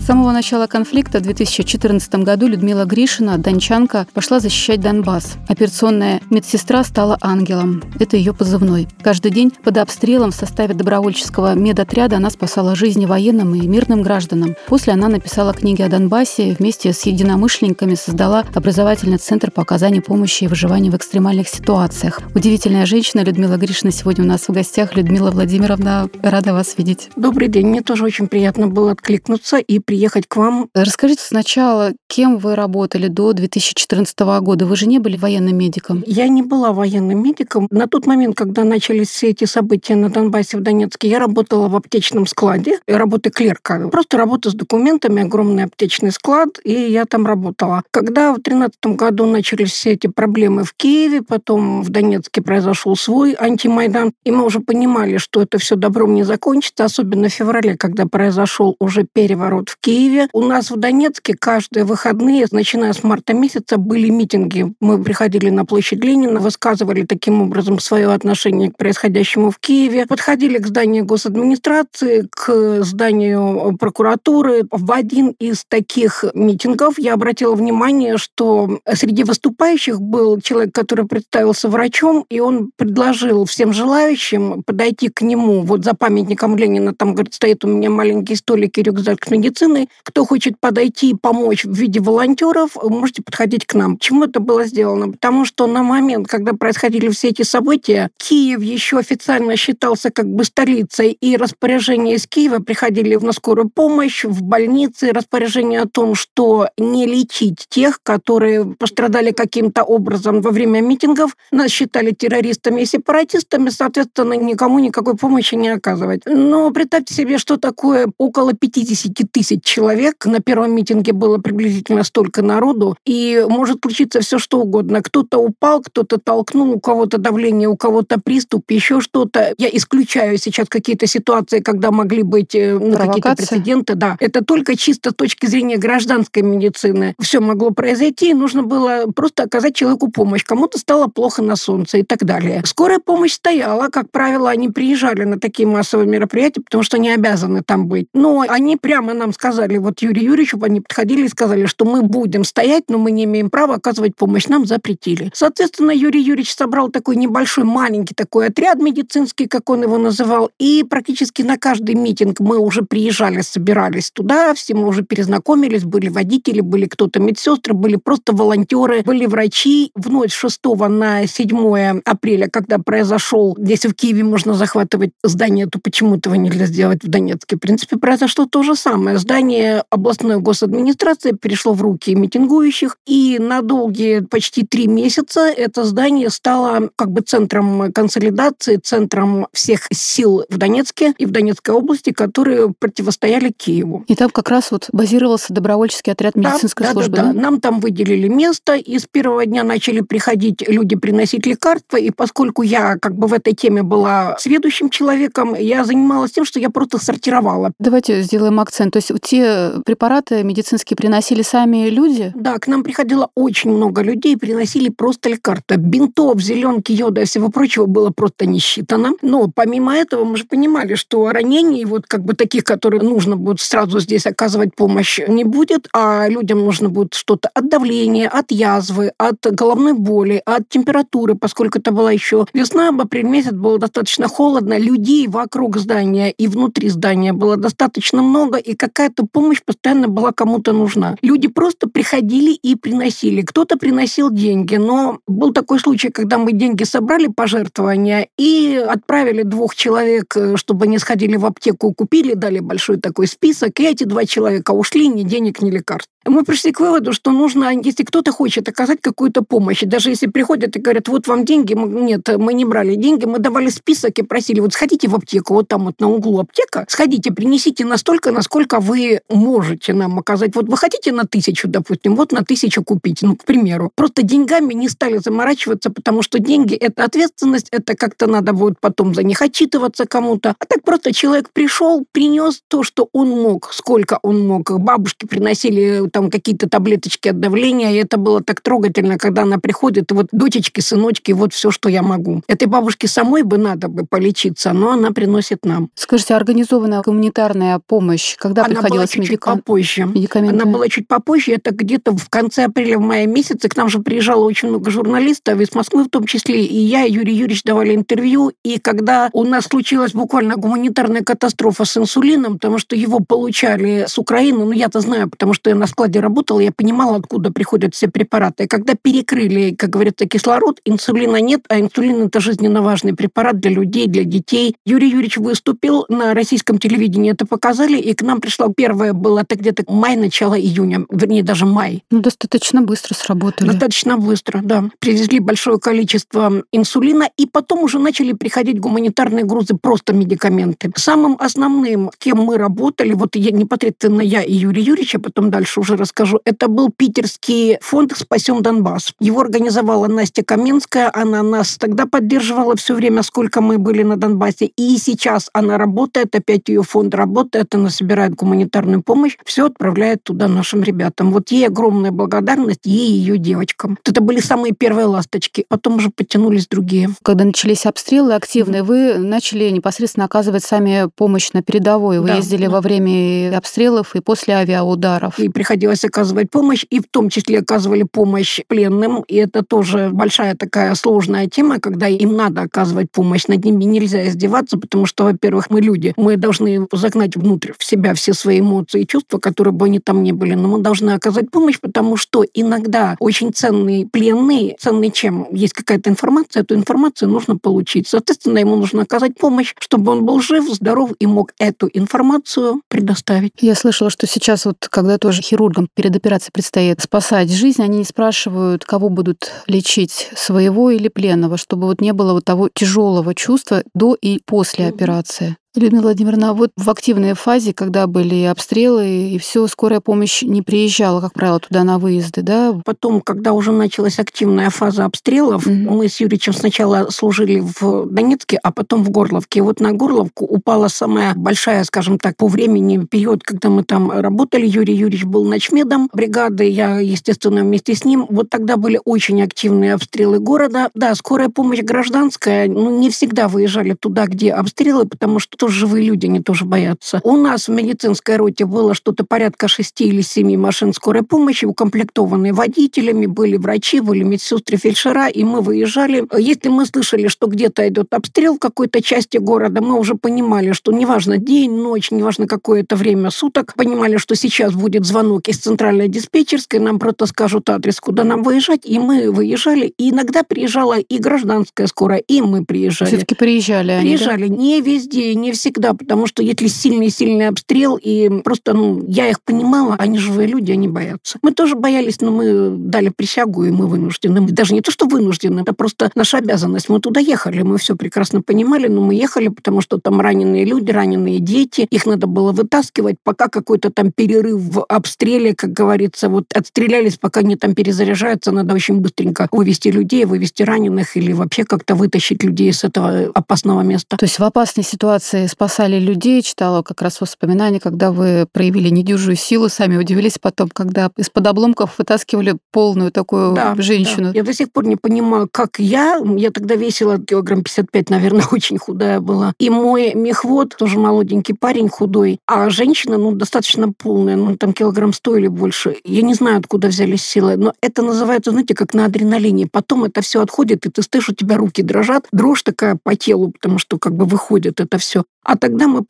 С самого начала конфликта в 2014 году Людмила Гришина, дончанка, пошла защищать Донбасс. Операционная медсестра стала ангелом. Это ее позывной. Каждый день под обстрелом в составе добровольческого медотряда она спасала жизни военным и мирным гражданам. После она написала книги о Донбассе, вместе с единомышленниками создала образовательный центр по оказанию помощи и выживанию в экстремальных ситуациях. Удивительная женщина Людмила Гришина сегодня у нас в гостях. Людмила Владимировна, рада вас видеть. Добрый день. Мне тоже очень приятно было откликнуться и приехать к вам. Расскажите сначала, кем вы работали до 2014 года? Вы же не были военным медиком? Я не была военным медиком. На тот момент, когда начались все эти события на Донбассе, в Донецке, я работала в аптечном складе, работы клерка. Просто работа с документами, огромный аптечный склад, и я там работала. Когда в 2013 году начались все эти проблемы в Киеве, потом в Донецке произошел свой антимайдан, и мы уже понимали, что это все добром не закончится, особенно в феврале, когда произошел уже переворот в Киеве. У нас в Донецке каждые выходные, начиная с марта месяца, были митинги. Мы приходили на площадь Ленина, высказывали таким образом свое отношение к происходящему в Киеве, подходили к зданию госадминистрации, к зданию прокуратуры. В один из таких митингов я обратила внимание, что среди выступающих был человек, который представился врачом, и он предложил всем желающим подойти к нему. Вот за памятником Ленина, там, говорит, стоит у меня маленький столик и рюкзак с медициной. Кто хочет подойти и помочь в виде волонтеров, вы можете подходить к нам. Почему это было сделано? Потому что на момент, когда происходили все эти события, Киев еще официально считался как бы столицей, и распоряжения из Киева приходили на скорую помощь, в больницы, распоряжение о том, что не лечить тех, которые пострадали каким-то образом во время митингов. Нас считали террористами и сепаратистами, соответственно, никому никакой помощи не оказывать. Но представьте себе, что такое около 50 тысяч человек. На первом митинге было приблизительно столько народу, и может случиться все что угодно. Кто-то упал, кто-то толкнул, у кого-то давление, у кого-то приступ, еще что-то. Я исключаю сейчас какие-то ситуации, когда могли быть какие-то прецеденты. Да. Это только чисто с точки зрения гражданской медицины. Все могло произойти, и нужно было просто оказать человеку помощь. Кому-то стало плохо на солнце и так далее. Скорая помощь стояла. Как правило, они приезжали на такие массовые мероприятия, потому что они обязаны там быть. Но они прямо нам сказали, вот Юрию Юрьевичу, они подходили и сказали, что мы будем стоять, но мы не имеем права оказывать помощь, нам запретили. Соответственно, Юрий Юрьевич собрал такой небольшой, маленький такой отряд медицинский, как он его называл, и практически на каждый митинг мы уже приезжали, собирались туда, все мы уже перезнакомились, были водители, были кто-то медсестры, были просто волонтеры, были врачи. В ночь с 6 на 7 апреля, когда произошел, если в Киеве можно захватывать здание, то почему этого нельзя сделать в Донецке? В принципе, произошло то же самое. Здание областной госадминистрации перешло в руки митингующих, и на долгие почти 3 месяца это здание стало как бы центром консолидации, центром всех сил в Донецке и в Донецкой области, которые противостояли Киеву. И там как раз вот базировался добровольческий отряд медицинской службы. Да? Нам там выделили место, и с первого дня начали приходить люди приносить лекарства, и поскольку я как бы в этой теме была сведущим человеком, я занималась тем, что я просто сортировала. Давайте сделаем акцент. То есть те препараты медицинские приносили сами люди? Да, к нам приходило очень много людей, приносили просто лекарства. Бинтов, зеленки, йода и всего прочего было просто не считано. Но помимо этого мы же понимали, что ранений, вот как бы таких, которые нужно будет сразу здесь оказывать помощь, не будет, а людям нужно будет что-то от давления, от язвы, от головной боли, от температуры, поскольку это была еще весна, апрель месяц, было достаточно холодно, людей вокруг здания и внутри здания было достаточно много, и какая-то помощь постоянно была кому-то нужна. Люди просто приходили и приносили. Кто-то приносил деньги, но был такой случай, когда мы деньги собрали, пожертвования, и отправили 2 человека, чтобы они сходили в аптеку, купили, дали большой такой список, и эти 2 человека ушли, ни денег, ни лекарств. Мы пришли к выводу, что нужно, если кто-то хочет оказать какую-то помощь, даже если приходят и говорят, вот вам деньги, нет, мы не брали деньги, мы давали список и просили, вот сходите в аптеку, вот там вот на углу аптека, сходите, принесите настолько, насколько вы можете нам оказать. Вот вы хотите на 1000, допустим, вот на 1000 купить, ну, к примеру. Просто деньгами не стали заморачиваться, потому что деньги – это ответственность, это как-то надо будет потом за них отчитываться кому-то. А так просто человек пришел, принес то, что он мог, сколько он мог. Бабушки приносили там какие-то таблеточки от давления, и это было так трогательно, когда она приходит, и вот дочечки, сыночки, вот все, что я могу. Этой бабушке самой бы надо бы полечиться, но она приносит нам. Скажите, организованная гуманитарная помощь, когда она приходилась медикаментами? Она была чуть попозже, это где-то в конце апреля, в мае месяце, к нам же приезжало очень много журналистов, из Москвы в том числе, и я, и Юрий Юрьевич давали интервью, и когда у нас случилась буквально гуманитарная катастрофа с инсулином, потому что его получали с Украины, ну я-то знаю, потому что я на складе работала, я понимала, откуда приходят все препараты. И когда перекрыли, как говорится, кислород, инсулина нет, а инсулин – это жизненно важный препарат для людей, для детей. Юрий Юрьевич выступил на российском телевидении, это показали, и к нам пришла первая, была это где-то май, начало июня, вернее, даже май. Ну, достаточно быстро сработали. Достаточно быстро, да. Привезли большое количество инсулина, и потом уже начали приходить гуманитарные грузы, просто медикаменты. Самым основным, кем мы работали, вот я непосредственно я и Юрий Юрьевич, а потом дальше уже расскажу, это был питерский фонд «Спасем Донбасс». Его организовала Настя Каменская, она нас тогда поддерживала все время, сколько мы были на Донбассе, и сейчас она работает, опять ее фонд работает, она собирает гуманитарную помощь, все отправляет туда нашим ребятам. Вот ей огромная благодарность, ей и ее девочкам. Это были самые первые ласточки, потом уже подтянулись другие. Когда начались обстрелы активные, вы начали непосредственно оказывать сами помощь на передовой. Вы ездили во время обстрелов и после авиаударов. И приходилось оказывать помощь, и в том числе оказывали помощь пленным. И это тоже большая такая сложная тема, когда им надо оказывать помощь. Над ними нельзя издеваться, потому что, во-первых, мы люди. Мы должны загнать внутрь в себя все свои эмоции и чувства, которые бы они там ни были. Но мы должны оказать помощь, потому что иногда очень ценные пленные, ценные чем? Есть какая-то информация, эту информацию нужно получить. Соответственно, ему нужно оказать помощь, чтобы он был жив, здоров и мог эту информацию предоставить. Я слышала, что сейчас вот, когда тоже хирургам перед операцией предстоит спасать жизнь, они не спрашивают, кого будут лечить, своего или пленного, чтобы вот не было вот того тяжелого чувства до и после операции. Людмила Владимировна, вот в активной фазе, когда были обстрелы и все, скорая помощь не приезжала, как правило, туда на выезды, да? Потом, когда уже началась активная фаза обстрелов, мы с Юричем сначала служили в Донецке, а потом в Горловке. И вот на Горловку упала самая большая, скажем так, по времени период, когда мы там работали. Юрий Юрьевич был начмедом бригады, я, естественно, вместе с ним. Вот тогда были очень активные обстрелы города. Да, скорая помощь гражданская, ну, не всегда выезжали туда, где обстрелы, потому что тоже живые люди, они тоже боятся. У нас в медицинской роте было что-то порядка 6 или 7 машин скорой помощи, укомплектованные водителями, были врачи, были медсестры, фельдшера, и мы выезжали. Если мы слышали, что где-то идет обстрел в какой-то части города, мы уже понимали, что неважно день, ночь, неважно какое это время суток, понимали, что сейчас будет звонок из центральной диспетчерской, нам просто скажут адрес, куда нам выезжать, и мы выезжали. И иногда приезжала и гражданская скорая, и мы приезжали. Все-таки приезжали они, приезжали, да? Не везде, не всегда, потому что если сильный-сильный обстрел, и просто, ну, я их понимала, они живые люди, они боятся. Мы тоже боялись, но мы дали присягу, и мы вынуждены. Даже не то, что вынуждены, это просто наша обязанность. Мы туда ехали, мы все прекрасно понимали, но мы ехали, потому что там раненые люди, раненые дети, их надо было вытаскивать, пока какой-то там перерыв в обстреле, как говорится, вот отстрелялись, пока они там перезаряжаются, надо очень быстренько вывести людей, вывести раненых или вообще как-то вытащить людей с этого опасного места. То есть в опасной ситуации спасали людей, читала как раз воспоминания, когда вы проявили недюжую силу, сами удивились потом, когда из-под обломков вытаскивали полную такую женщину. Да. Я до сих пор не понимаю, как я тогда весила килограмм 55, наверное, очень худая была. И мой мехвод, тоже молоденький парень, худой, а женщина, ну, достаточно полная, ну, там килограмм 100 или больше. Я не знаю, откуда взялись силы, но это называется, знаете, как на адреналине. Потом это все отходит, и ты слышишь, у тебя руки дрожат, дрожь такая по телу, потому что как бы выходит это все. А тогда мы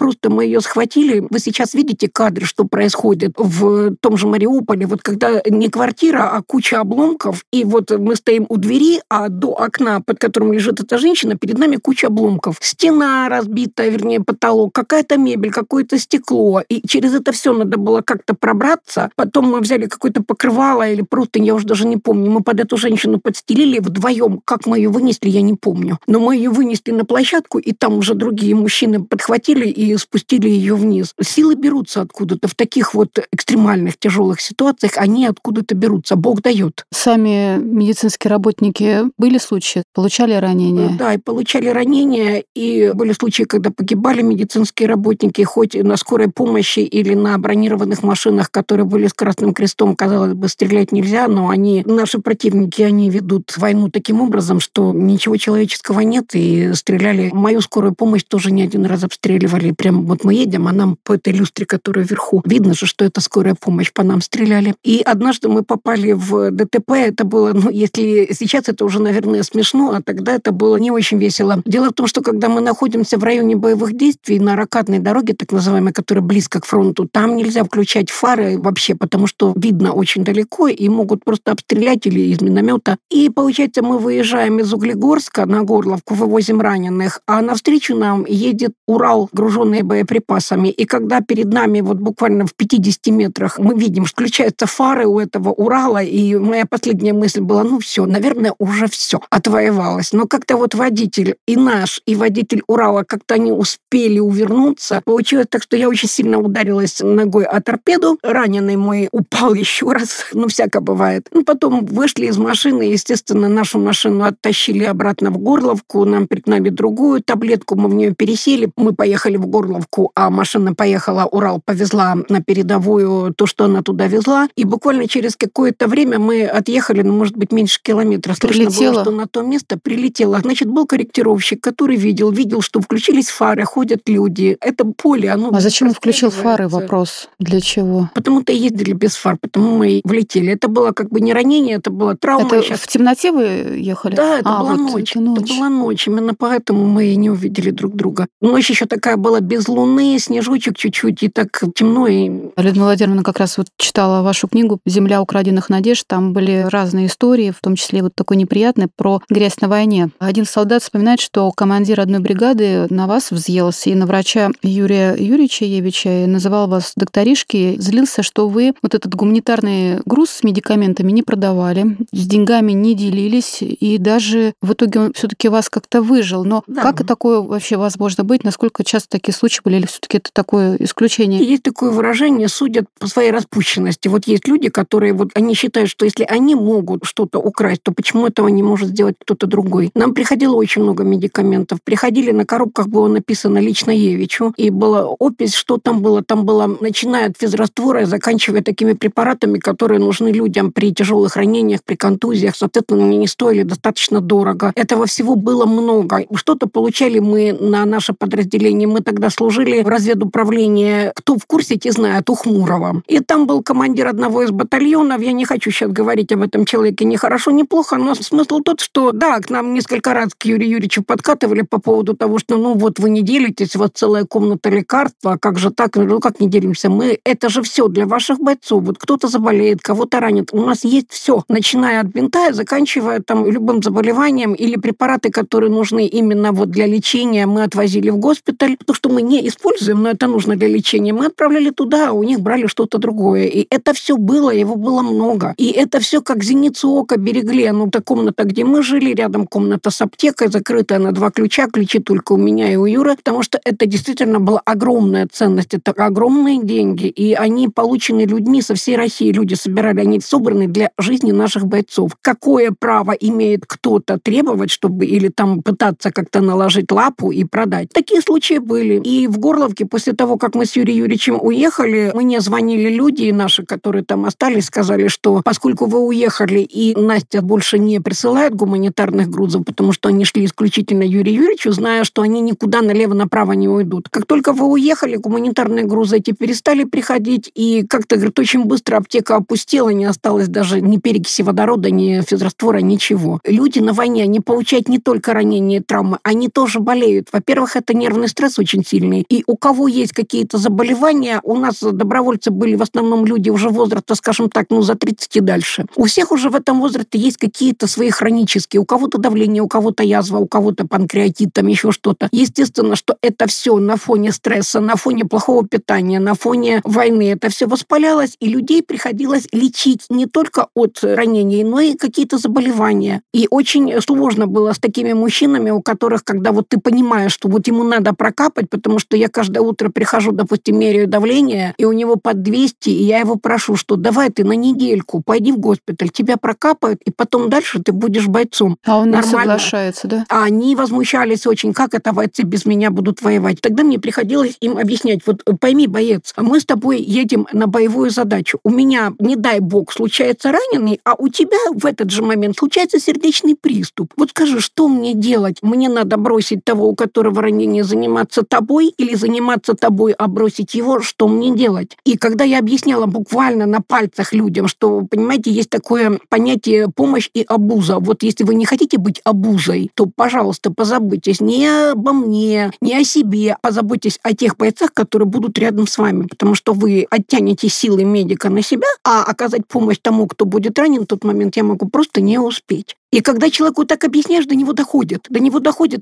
ее схватили. Вы сейчас видите кадры, что происходит в том же Мариуполе. Вот когда не квартира, а куча обломков. И вот мы стоим у двери, а до окна, под которым лежит эта женщина, перед нами куча обломков. Стена разбита, вернее, потолок, какая-то мебель, какое-то стекло. И через это все надо было как-то пробраться. Потом мы взяли какое-то покрывало или простынь, я уже даже не помню. Мы под эту женщину подстелили вдвоем. Как мы ее вынесли, я не помню. Но мы ее вынесли на площадку, и там уже другие мужчины подходили, подхватили и спустили ее вниз. Силы берутся откуда-то. В таких вот экстремальных, тяжелых ситуациях они откуда-то берутся. Бог дает. Сами медицинские работники были случаи? Получали ранения? Да, и получали ранения. И были случаи, когда погибали медицинские работники, хоть на скорой помощи или на бронированных машинах, которые были с Красным Крестом, казалось бы, стрелять нельзя, но они, наши противники, они ведут войну таким образом, что ничего человеческого нет, и стреляли. Мою скорую помощь тоже не один раз обстреливали. Прям вот мы едем, а нам по этой люстре, которая вверху, видно же, что это скорая помощь, по нам стреляли. И однажды мы попали в ДТП, это было, ну, если сейчас это уже, наверное, смешно, а тогда это было не очень весело. Дело в том, что когда мы находимся в районе боевых действий, на ракадной дороге, так называемой, которая близко к фронту, там нельзя включать фары вообще, потому что видно очень далеко, и могут просто обстрелять или из миномета. И получается, мы выезжаем из Углегорска на Горловку, вывозим раненых, а навстречу нам едет Урал, груженный боеприпасами. И когда перед нами вот буквально в 50 метрах мы видим, что включаются фары у этого Урала, и моя последняя мысль была, ну все, наверное, уже все отвоевалось. Но как-то вот водитель и наш, и водитель Урала, как-то они успели увернуться. Получилось так, что я очень сильно ударилась ногой о торпеду. Раненый мой упал еще раз. Ну, всяко бывает. Ну, потом вышли из машины, естественно, нашу машину оттащили обратно в Горловку, нам пригнали другую таблетку, мы в нее пересели, мы поехали в Горловку, а машина поехала, Урал повезла на передовую то, что она туда везла, и буквально через какое-то время мы отъехали, ну, может быть, меньше километра. Слышно было, что на то место прилетело. Значит, был корректировщик, который видел, что включились фары, ходят люди. Это поле, оно... А зачем он включил фары, вопрос? Для чего? Потому-то ездили без фар, потому мы и влетели. Это было как бы не ранение, это была травма. Это сейчас... в темноте вы ехали? Да, это была вот ночь. Это была ночь. Именно поэтому мы и не увидели друг друга. Ночь еще такая была без луны, снежочек чуть-чуть, и так темно. И... Людмила Владимировна как раз вот читала вашу книгу «Земля украденных надежд». Там были разные истории, в том числе вот такой неприятный про грязь на войне. Один солдат вспоминает, что командир одной бригады на вас взъелся, и на врача Юрия Юрьевича, и называл вас докторишки, злился, что вы вот этот гуманитарный груз с медикаментами не продавали, с деньгами не делились, и даже в итоге он все-таки вас как-то выжил. Но да, как такое вообще возможно быть? Насколько часто такие случаи были? Или все-таки это такое исключение? Есть такое выражение, судят по своей распущенности. Вот есть люди, которые вот они считают, что если они могут что-то украсть, то почему этого не может сделать кто-то другой? Нам приходило очень много медикаментов. Приходили, на коробках было написано лично Евичу, и была опись, что там было. Там было, начиная от физраствора и заканчивая такими препаратами, которые нужны людям при тяжелых ранениях, при контузиях. Соответственно, они не стоили достаточно дорого. Этого всего было много. Что-то получали мы на наше подразделение. Мы тогда служили в разведуправлении. Кто в курсе, те знают, у Хмурого. И там был командир одного из батальонов. Я не хочу сейчас говорить об этом человеке ни хорошо, ни плохо, но смысл тот, что да, к нам несколько раз к Юрию Юрьевичу подкатывали по поводу того, что ну вот вы не делитесь, вот целая комната лекарства, а как же так? Ну как не делимся? Мы, это же все для ваших бойцов. Вот кто-то заболеет, кого-то ранит. У нас есть все, начиная от бинта и заканчивая там любым заболеванием, или препараты, которые нужны именно вот для лечения, мы отвозили в госпиталь. То, что мы не используем, но это нужно для лечения, мы отправляли туда, а у них брали что-то другое. И это все было, его было много. И это все как зеницу ока берегли. Ну, та комната, где мы жили, рядом комната с аптекой, закрытая на 2 ключа, ключи только у меня и у Юры, потому что это действительно была огромная ценность, это огромные деньги, и они получены людьми со всей России, люди собирали, они собраны для жизни наших бойцов. Какое право имеет кто-то требовать, чтобы или там пытаться как-то наложить лапу и продать? Такие случаи были. И в Горловке после того, как мы с Юрием Юрьевичем уехали, мне звонили люди наши, которые там остались, сказали, что поскольку вы уехали и Настя больше не присылает гуманитарных грузов, потому что они шли исключительно Юрию Юрьевичу, зная, что они никуда налево-направо не уйдут. Как только вы уехали, гуманитарные грузы эти перестали приходить, и как-то, говорит, очень быстро аптека опустела, не осталось даже ни перекиси водорода, ни физраствора, ничего. Люди на войне, они получают не только ранения и травмы, они тоже болеют. Во-первых, это нервный стресс очень сильный, и у кого есть какие-то заболевания, у нас добровольцы были в основном люди уже возраста, скажем так, ну, за 30 и дальше. У всех уже в этом возрасте есть какие-то свои хронические, у кого-то давление, у кого-то язва, у кого-то панкреатит, там еще что-то. Естественно, что это все на фоне стресса, на фоне плохого питания, на фоне войны, это все воспалялось, и людей приходилось лечить не только от ранений, но и какие-то заболевания. И очень сложно было с такими мужчинами, у которых, когда вот ты понимаешь, что вот ему надо туда прокапать, потому что я каждое утро прихожу, допустим, меряю давление, и у него под 200, и я его прошу, что давай ты на недельку пойди в госпиталь, тебя прокапают, и потом дальше ты будешь бойцом. А он не соглашается, да? А они возмущались очень, как это бойцы без меня будут воевать. Тогда мне приходилось им объяснять, вот пойми, боец, мы с тобой едем на боевую задачу. У меня, не дай бог, случается раненый, а у тебя в этот же момент случается сердечный приступ. Вот скажи, что мне делать? Мне надо бросить того, у которого ранение, заниматься тобой, или заниматься тобой, а бросить его? Что мне делать? И когда я объясняла буквально на пальцах людям, что, понимаете, есть такое понятие «помощь» и «обуза». Вот если вы не хотите быть обузой, то, пожалуйста, позаботьтесь не обо мне, не о себе, позаботьтесь о тех бойцах, которые будут рядом с вами, потому что вы оттянете силы медика на себя, а оказать помощь тому, кто будет ранен в тот момент, я могу просто не успеть. И когда человеку так объясняешь, до него доходит,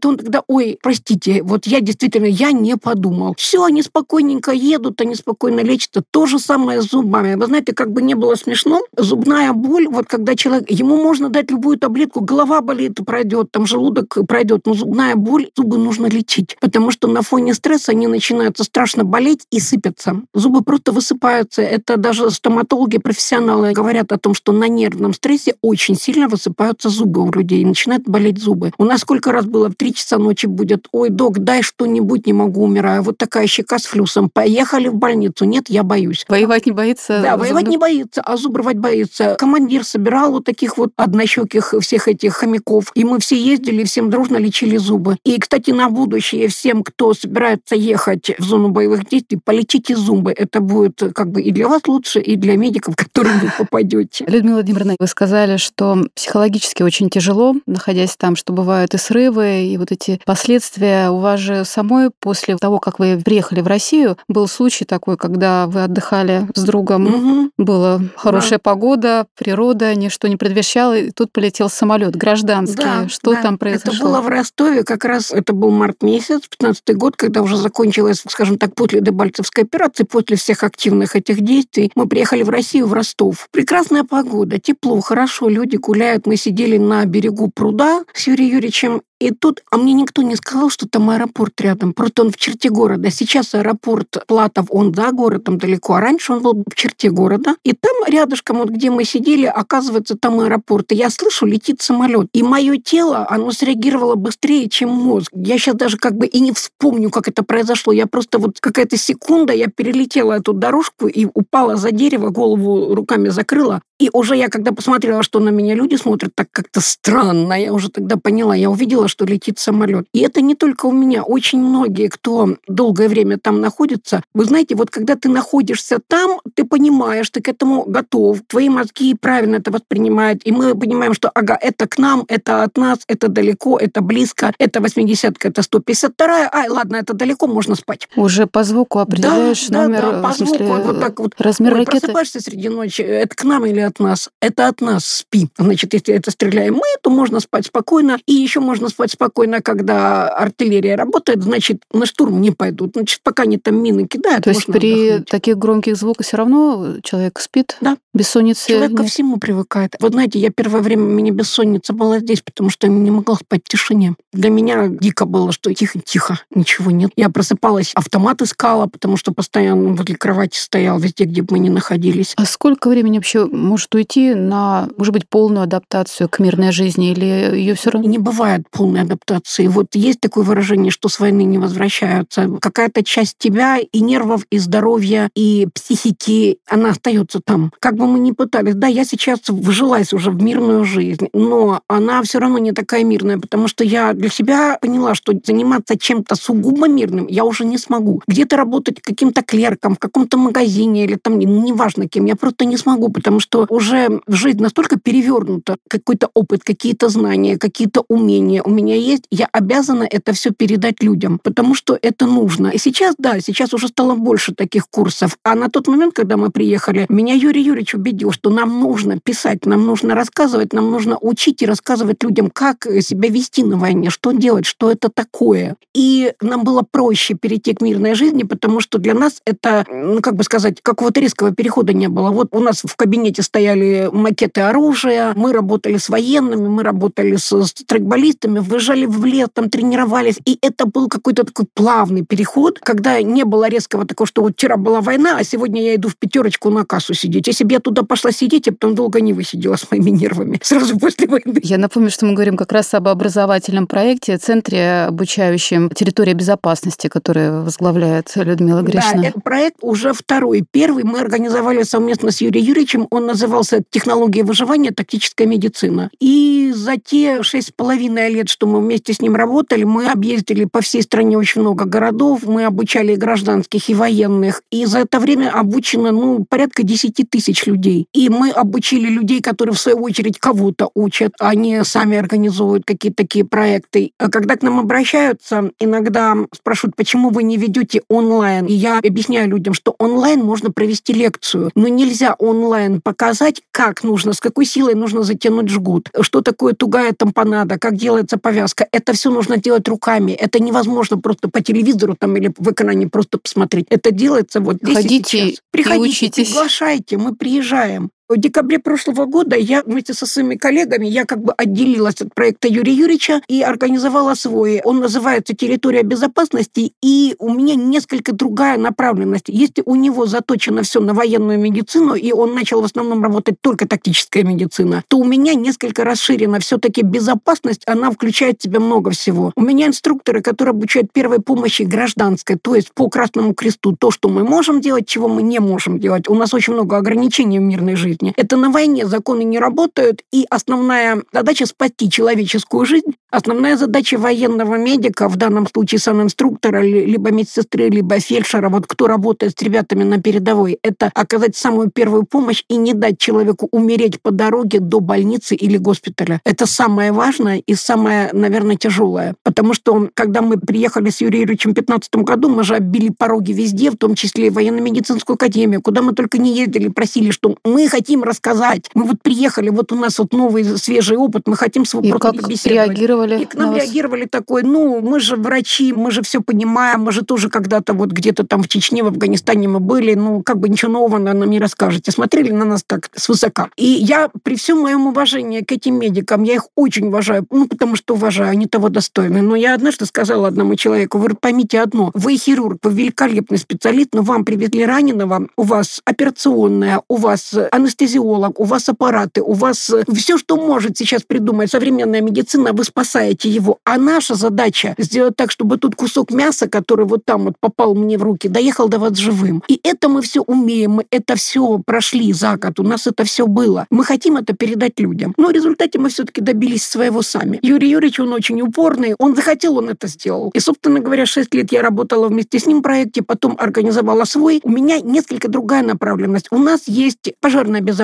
он тогда, ой, простите, вот я действительно, я не подумал. Все, они спокойненько едут, они спокойно лечатся. То же самое с зубами. Вы знаете, как бы не было смешно, зубная боль, вот когда человек, ему можно дать любую таблетку, голова болит, пройдет, там желудок пройдет, но зубная боль, зубы нужно лечить, потому что на фоне стресса они начинаются страшно болеть и сыпятся. Зубы просто высыпаются. Это даже стоматологи, профессионалы говорят о том, что на нервном стрессе очень сильно высыпаются зубы у людей, начинают болеть зубы. У нас сколько раз было, в 3 часа ночи будет, ой, док, дай что-нибудь, не могу, умираю. Вот такая щека с флюсом. Поехали в больницу. Нет, я боюсь. Воевать не боится? Да, воевать не боится, а зуб рвать боится. Командир собирал вот таких вот однощёких всех этих хомяков, и мы все ездили, всем дружно лечили зубы. И, кстати, на будущее всем, кто собирается ехать в зону боевых действий, полечите зубы. Это будет как бы и для вас лучше, и для медиков, к которым вы попадете. Людмила Владимировна, вы сказали, что психологически очень тяжело, находясь там, что бывают и срывы, и вот эти последствия. У вас же самой после того, как вы приехали в Россию, был случай такой, когда вы отдыхали с другом, была хорошая погода, природа, ничто не предвещало, и тут полетел самолет гражданский. Да, что там произошло? Это было в Ростове, как раз это был март месяц, 15-й год, когда уже закончилась, скажем так, после Дебальцевской операции, после всех активных этих действий, мы приехали в Россию, в Ростов. Прекрасная погода, тепло, хорошо, люди гуляют, мы сидели на берегу пруда с Юрием Юрьевичем. И тут, а мне никто не сказал, что там аэропорт рядом. Просто он в черте города. Сейчас аэропорт Платов, он за городом далеко, а раньше он был в черте города. И там рядышком, вот где мы сидели, оказывается, там аэропорт. И я слышу, летит самолет. И мое тело, оно среагировало быстрее, чем мозг. Я сейчас даже как бы и не вспомню, как это произошло. Я просто вот какая-то секунда, я перелетела эту дорожку и упала за дерево, голову руками закрыла. И уже я, когда посмотрела, что на меня люди смотрят, так как-то странно, я уже тогда поняла, я увидела, что летит самолет. И это не только у меня. Очень многие, кто долгое время там находится, вы знаете, вот когда ты находишься там, ты понимаешь, ты к этому готов, твои мозги правильно это воспринимают, и мы понимаем, что ага, это к нам, это от нас, это далеко, это близко, это 80-ка, это 152-я, ай, ладно, это далеко, можно спать. Уже по звуку определяешь номер, да, по звуку, вот так вот. Размер ракеты. Просыпаешься среди ночи, это к нам или от нас? Это от нас, спи. Значит, если это стреляем мы, то можно спать спокойно, и еще можно спать спокойно, когда артиллерия работает, значит, на штурм не пойдут. Значит, пока они там мины кидают, то есть при отдохнуть. Таких громких звуках все равно человек спит? Да. Бессонница? Человек ко всему привыкает. Вот знаете, я первое время, у меня бессонница была здесь, потому что я не могла спать в тишине. Для меня дико было, что тихо-тихо, ничего нет. Я просыпалась, автомат искала, потому что постоянно возле кровати стоял везде, где бы мы ни находились. А сколько времени вообще может уйти на, может быть, полную адаптацию к мирной жизни, или ее все равно? Не бывает полной адаптации. Вот есть такое выражение, что с войны не возвращаются. Какая-то часть тебя и нервов, и здоровья, и психики, она остается там. Как бы мы ни пытались, да, я сейчас вжилась уже в мирную жизнь, но она все равно не такая мирная, потому что я для себя поняла, что заниматься чем-то сугубо мирным я уже не смогу. Где-то работать каким-то клерком в каком-то магазине или там, неважно кем, я просто не смогу, потому что уже жизнь настолько перевернута, какой-то опыт, какие-то знания, какие-то умения у меня есть, я обязана это все передать людям, потому что это нужно. И сейчас, да, сейчас уже стало больше таких курсов. А на тот момент, когда мы приехали, меня Юрий Юрьевич убедил, что нам нужно писать, нам нужно рассказывать, нам нужно учить и рассказывать людям, как себя вести на войне, что делать, что это такое. И нам было проще перейти к мирной жизни, потому что для нас это, ну, как бы сказать, какого-то резкого перехода не было. Вот у нас в кабинете стояли макеты оружия, мы работали с военными, мы работали с трекболистами, выезжали в лес, там тренировались, и это был какой-то такой плавный переход, когда не было резкого такого, что вот вчера была война, а сегодня я иду в пятерочку на кассу сидеть. Если бы я туда пошла сидеть, я потом долго не высидела с моими нервами сразу после войны. Я напомню, что мы говорим как раз об образовательном проекте, центре обучающем «Территория безопасности», который возглавляет Людмила Гришина. Да, этот проект уже второй. Первый мы организовали совместно с Юрием Юрьевичем. Он назывался «Технология выживания. Тактическая медицина». И за те 6,5 лет, что мы вместе с ним работали, мы объездили по всей стране очень много городов, мы обучали и гражданских, и военных. И за это время обучено порядка 10 тысяч людей. И мы обучили людей, которые, в свою очередь, кого-то учат, они сами организовывают какие-то такие проекты. А когда к нам обращаются, иногда спрашивают, почему вы не ведете онлайн? И я объясняю людям, что онлайн можно провести лекцию, но нельзя онлайн показать, как нужно, с какой силой нужно затянуть жгут, что такое тугая тампонада, как делается повязка. Это все нужно делать руками. Это невозможно просто по телевизору там или в экране просто посмотреть. Это делается вот здесь и сейчас. Приходите, приглашайте, мы приезжаем. В декабре прошлого года я вместе со своими коллегами, я как бы отделилась от проекта Юрия Юрьевича и организовала свой. Он называется «Территория безопасности», и у меня несколько другая направленность. Если у него заточено все на военную медицину, и он начал в основном работать только тактическая медицина, то у меня несколько расширено. Все-таки безопасность, она включает в себя много всего. У меня инструкторы, которые обучают первой помощи гражданской, то есть по Красному Кресту, то, что мы можем делать, чего мы не можем делать. У нас очень много ограничений в мирной жизни. Это на войне законы не работают, и основная задача — спасти человеческую жизнь. Основная задача военного медика, в данном случае санинструктора, либо медсестры, либо фельдшера, вот кто работает с ребятами на передовой, это оказать самую первую помощь и не дать человеку умереть по дороге до больницы или госпиталя. Это самое важное и самое, наверное, тяжелое. Потому что, когда мы приехали с Юрием Юрьевичем в 2015 году, мы же оббили пороги везде, в том числе и военно-медицинскую академию, куда мы только не ездили, просили, что мы хотим рассказать. Мы вот приехали, вот у нас вот новый свежий опыт, мы хотим с вопросами беседовать. И как реагировали? И к нам реагировали такой, мы же врачи, мы же все понимаем, мы же тоже когда-то вот где-то там в Чечне, в Афганистане мы были, как бы ничего нового нам не расскажете. Смотрели на нас так свысока. И я при всем моем уважении к этим медикам, я их очень уважаю, потому что уважаю, они того достойны. Но я однажды сказала одному человеку: вы поймите одно, вы хирург, вы великолепный специалист, но вам привезли раненого, у вас операционная, у вас анестезиолог, у вас аппараты, у вас все, что может сейчас придумать современная медицина, вы спасаете его. А наша задача сделать так, чтобы тот кусок мяса, который вот там вот попал мне в руки, доехал до вас живым. И это мы все умеем, мы это все прошли закат, у нас это все было. Мы хотим это передать людям. Но в результате мы все-таки добились своего сами. Юрий Юрьевич, он очень упорный, он захотел, он это сделал. И, собственно говоря, 6 лет я работала вместе с ним в проекте, потом организовала свой. У меня несколько другая направленность. У нас есть пожарная безопасность.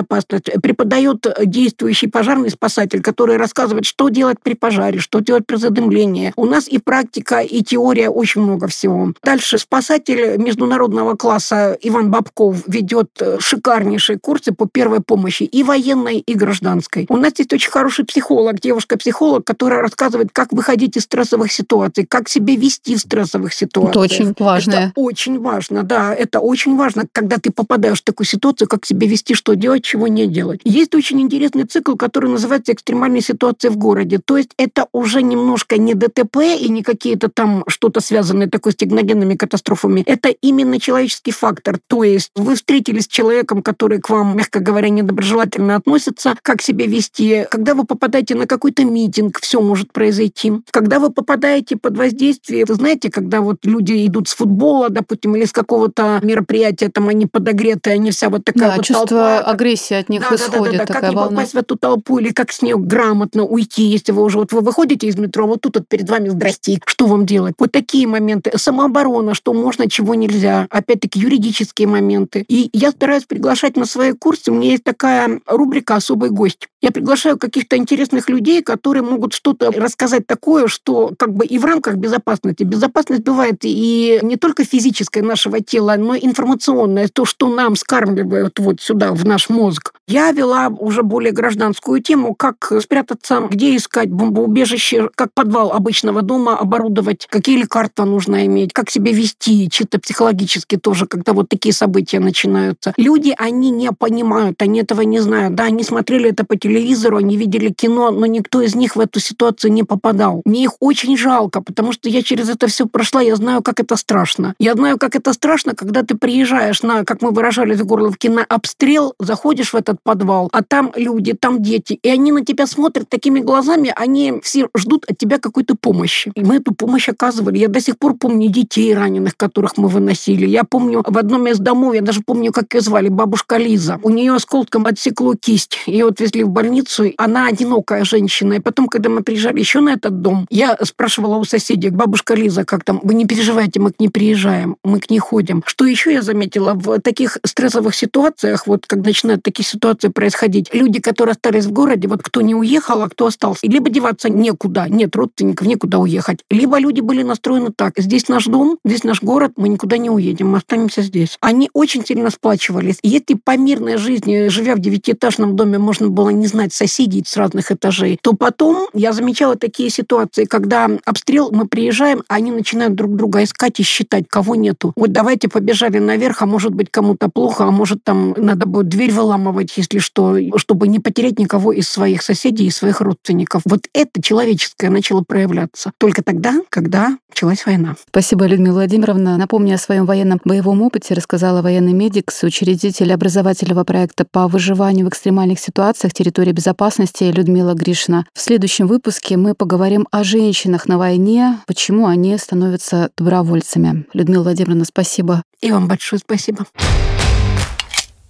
Преподает действующий пожарный спасатель, который рассказывает, что делать при пожаре, что делать при задымлении. У нас и практика, и теория, очень много всего. Дальше спасатель международного класса Иван Бабков ведет шикарнейшие курсы по первой помощи, и военной, и гражданской. У нас есть очень хороший психолог, девушка-психолог, которая рассказывает, как выходить из стрессовых ситуаций, как себя вести в стрессовых ситуациях. Это очень важно. Это очень важно, да. Это очень важно, когда ты попадаешь в такую ситуацию, как себя вести, что делать, чего не делать. Есть очень интересный цикл, который называется «Экстремальные ситуации в городе». То есть это уже немножко не ДТП и не какие-то там что-то связанные такой с техногенными катастрофами. Это именно человеческий фактор. То есть вы встретились с человеком, который к вам, мягко говоря, недоброжелательно относится, как себя вести. Когда вы попадаете на какой-то митинг, все может произойти. Когда вы попадаете под воздействие, вы знаете, когда вот люди идут с футбола, допустим, или с какого-то мероприятия, там они подогреты, они вся вот такая вот толпа. Чувство агрессии от них исходит. Как не попасть в эту толпу, или как с нее грамотно уйти, если вы уже вы выходите из метро, вот тут вот перед вами здрасте, что вам делать? Вот такие моменты. Самооборона, что можно, чего нельзя. Опять-таки юридические моменты. И я стараюсь приглашать на свои курсы. У меня есть такая рубрика «Особый гость». Я приглашаю каких-то интересных людей, которые могут что-то рассказать такое, что как бы и в рамках безопасности. Безопасность бывает и не только физическая нашего тела, но и информационная, то, что нам скармливают вот сюда, в наш мозг. Я вела уже более гражданскую тему, как спрятаться, где искать бомбоубежище, как подвал обычного дома оборудовать, какие лекарства нужно иметь, как себя вести, чисто психологически тоже, когда вот такие события начинаются. Люди, они не понимают, они этого не знают. Да, они смотрели это по телевизору, телевизору, они видели кино, но никто из них в эту ситуацию не попадал. Мне их очень жалко, потому что я через это все прошла, я знаю, как это страшно. Я знаю, как это страшно, когда ты приезжаешь на, как мы выражались в Горловке, на обстрел, заходишь в этот подвал, а там люди, там дети, и они на тебя смотрят такими глазами, они все ждут от тебя какой-то помощи. И мы эту помощь оказывали. Я до сих пор помню детей раненых, которых мы выносили. Я помню в одном из домов, я даже помню, как ее звали, бабушка Лиза. У нее осколком отсекло кисть. Ее отвезли в больницу. Она одинокая женщина. И потом, когда мы приезжали еще на этот дом, я спрашивала у соседей, бабушка Лиза, как там? Вы не переживайте, мы к ней приезжаем, мы к ней ходим. Что еще я заметила? В таких стрессовых ситуациях, вот как начинают такие ситуации происходить, люди, которые остались в городе, вот кто не уехал, а кто остался, и либо деваться некуда, нет родственников, некуда уехать, либо люди были настроены так, здесь наш дом, здесь наш город, мы никуда не уедем, мы останемся здесь. Они очень сильно сплачивались. И если по мирной жизни, живя в девятиэтажном доме, можно было не знать соседей с разных этажей, то потом я замечала такие ситуации, когда обстрел, мы приезжаем, они начинают друг друга искать и считать, кого нету. Вот давайте побежали наверх, а может быть кому-то плохо, а может там надо будет дверь выламывать, если что, чтобы не потерять никого из своих соседей и своих родственников. Вот это человеческое начало проявляться только тогда, когда началась война. Спасибо, Людмила Владимировна. Напомню о своем военном боевом опыте, рассказала военный медик, соучредитель образовательного проекта по выживанию в экстремальных ситуациях «Территория безопасности» Людмила Гришина. В следующем выпуске мы поговорим о женщинах на войне, почему они становятся добровольцами. Людмила Владимировна, спасибо. И вам большое спасибо.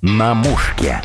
На мушке.